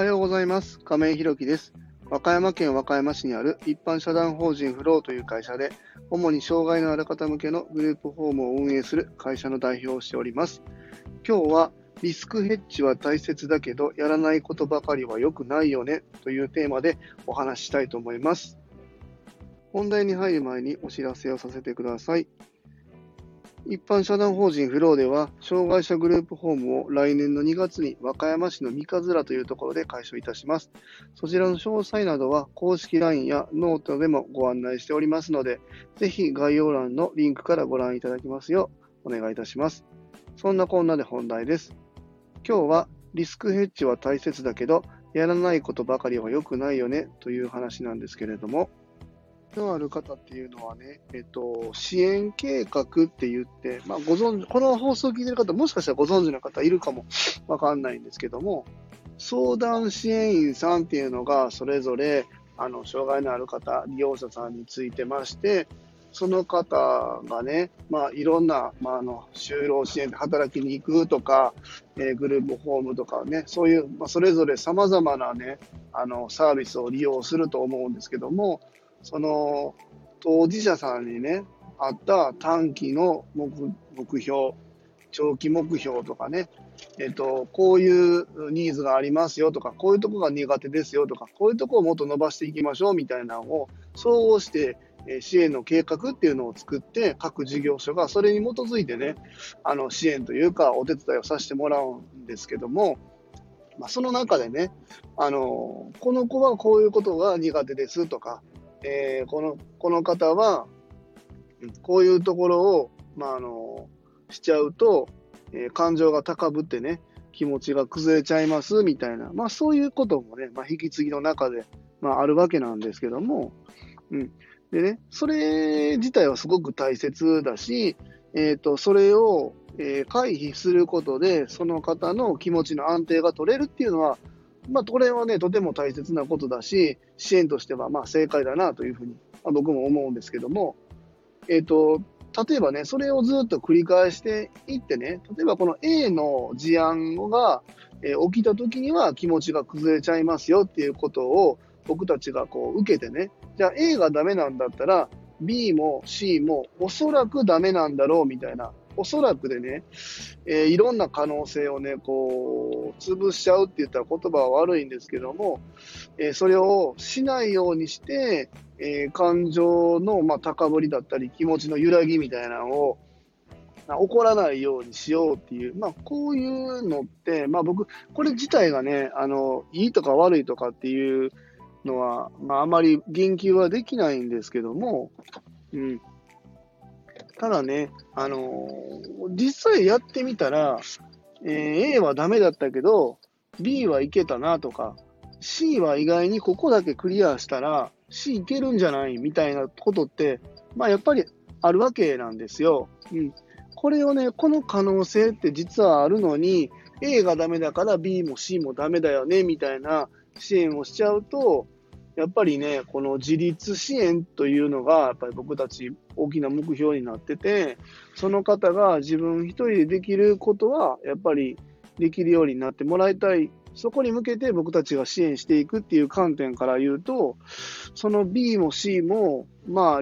おはようございます。亀井ひろきです。和歌山県和歌山市にある一般社団法人フローという会社で、主に障害のある方向けのグループホームを運営する会社の代表をしております。今日はリスクヘッジは大切だけどやらないことばかりは良くないよねというテーマでお話ししたいと思います。本題に入る前にお知らせをさせてください。一般社団法人フローでは、障害者グループホームを来年の2月に和歌山市の三日面というところで開所いたします。そちらの詳細などは公式 LINE やノートでもご案内しておりますので、ぜひ概要欄のリンクからご覧いただきますようお願いいたします。そんなこんなで本題です。今日はリスクヘッジは大切だけど、やらないことばかりは良くないよねという話なんですけれども、のある方っていうのはね、支援計画って言って、ご存知、この放送を聞いてる方、もしかしたらご存知の方いるかもわかんないんですけども、相談支援員さんっていうのが、それぞれ、障害のある方、利用者さんについてまして、その方がね、いろんな、就労支援で働きに行くとか、グループホームとかね、そういう、それぞれ様々なね、サービスを利用すると思うんですけども、その当事者さんにね、あった短期の目標、長期目標とかね、こういうニーズがありますよとか、こういうとこが苦手ですよとか、こういうとこをもっと伸ばしていきましょうみたいなのを総合して支援の計画っていうのを作って、各事業所がそれに基づいてね、支援というかお手伝いをさせてもらうんですけども、その中でね、この子はこういうことが苦手ですとか、この方はこういうところを、しちゃうと、感情が高ぶってね、気持ちが崩れちゃいますみたいな、そういうこともね、引き継ぎの中で、あるわけなんですけども、でね、それ自体はすごく大切だし、それを、回避することでその方の気持ちの安定が取れるっていうのは、これはね、とても大切なことだし、支援としては正解だなというふうに、僕も思うんですけども、例えばね、それをずっと繰り返していってね、例えばこの A の事案が、起きた時には気持ちが崩れちゃいますよっていうことを僕たちがこう受けてね、じゃあ A がダメなんだったら B も C もおそらくダメなんだろうみたいな、おそらくでね、いろんな可能性をね、こう潰しちゃうって言ったら言葉は悪いんですけども、それをしないようにして、感情の高ぶりだったり気持ちの揺らぎみたいなのを起こらないようにしようっていう、こういうのって、僕これ自体がね、いいとか悪いとかっていうのは、あまり言及はできないんですけども、ただね、実際やってみたら、A はダメだったけど B はいけたなとか、 C は意外にここだけクリアしたら C いけるんじゃないみたいなことって、やっぱりあるわけなんですよ、これをね、この可能性って実はあるのに A がダメだから B も C もダメだよねみたいな支援をしちゃうと、やっぱりね、この自立支援というのがやっぱり僕たち大きな目標になってて、その方が自分一人でできることはやっぱりできるようになってもらいたい。そこに向けて僕たちが支援していくっていう観点から言うと、その B も C も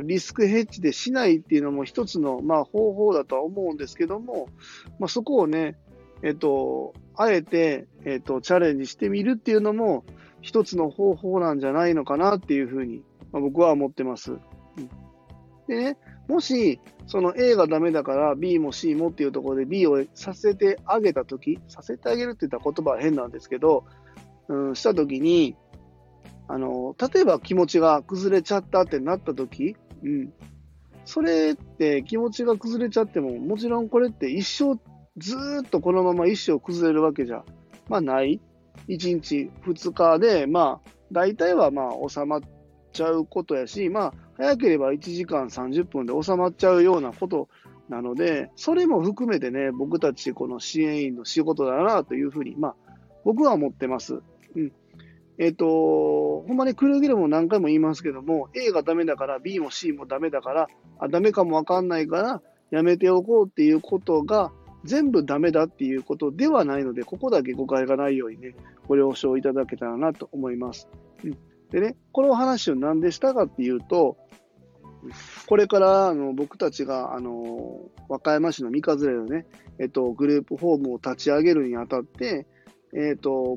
リスクヘッジでしないっていうのも一つの方法だとは思うんですけども、そこをね、あえて、チャレンジしてみるっていうのも一つの方法なんじゃないのかなっていうふうに、僕は思ってます。でね、もしその A がダメだから B も C もっていうところで B をさせてあげたとき、させてあげるって言ったら言葉は変なんですけど、したときに、例えば気持ちが崩れちゃったってなったとき、それって気持ちが崩れちゃっても、もちろんこれって一生ずっとこのまま一生崩れるわけじゃ、ない。1日2日で、大体は収まっちゃうことやし、早ければ1時間30分で収まっちゃうようなことなので、それも含めてね、僕たちこの支援員の仕事だなというふうに、僕は思ってます。ほんまにくれぐれも何回も言いますけども、A がダメだから B も C もダメだから、ダメかもわかんないからやめておこうっていうことが、全部ダメだっていうことではないので、ここだけ誤解がないようにね、ご了承いただけたらなと思います。でね、この話を何でしたかっていうと、これから僕たちが和歌山市の三日連れのね、グループホームを立ち上げるにあたって、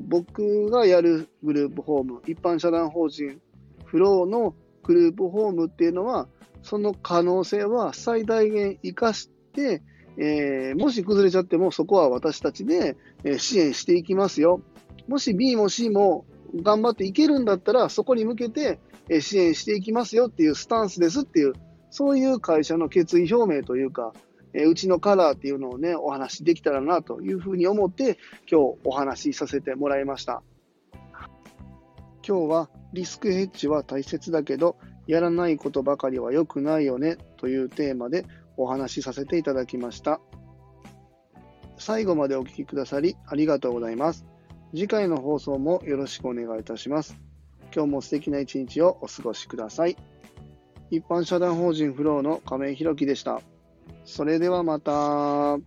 僕がやるグループホーム、一般社団法人フローのグループホームっていうのは、その可能性は最大限生かして、もし崩れちゃってもそこは私たちで支援していきますよ。もし B も C も頑張っていけるんだったら、そこに向けて支援していきますよっていうスタンスですっていう、そういう会社の決意表明というか、うちのカラーっていうのをね、お話しできたらなというふうに思って、今日お話しさせてもらいました。今日はリスクヘッジは大切だけど、やらないことばかりは良くないよねというテーマでお話しさせていただきました。最後までお聞きくださりありがとうございます。次回の放送もよろしくお願いいたします。今日も素敵な一日をお過ごしください。一般社団法人フローの亀井宏樹でした。それではまた。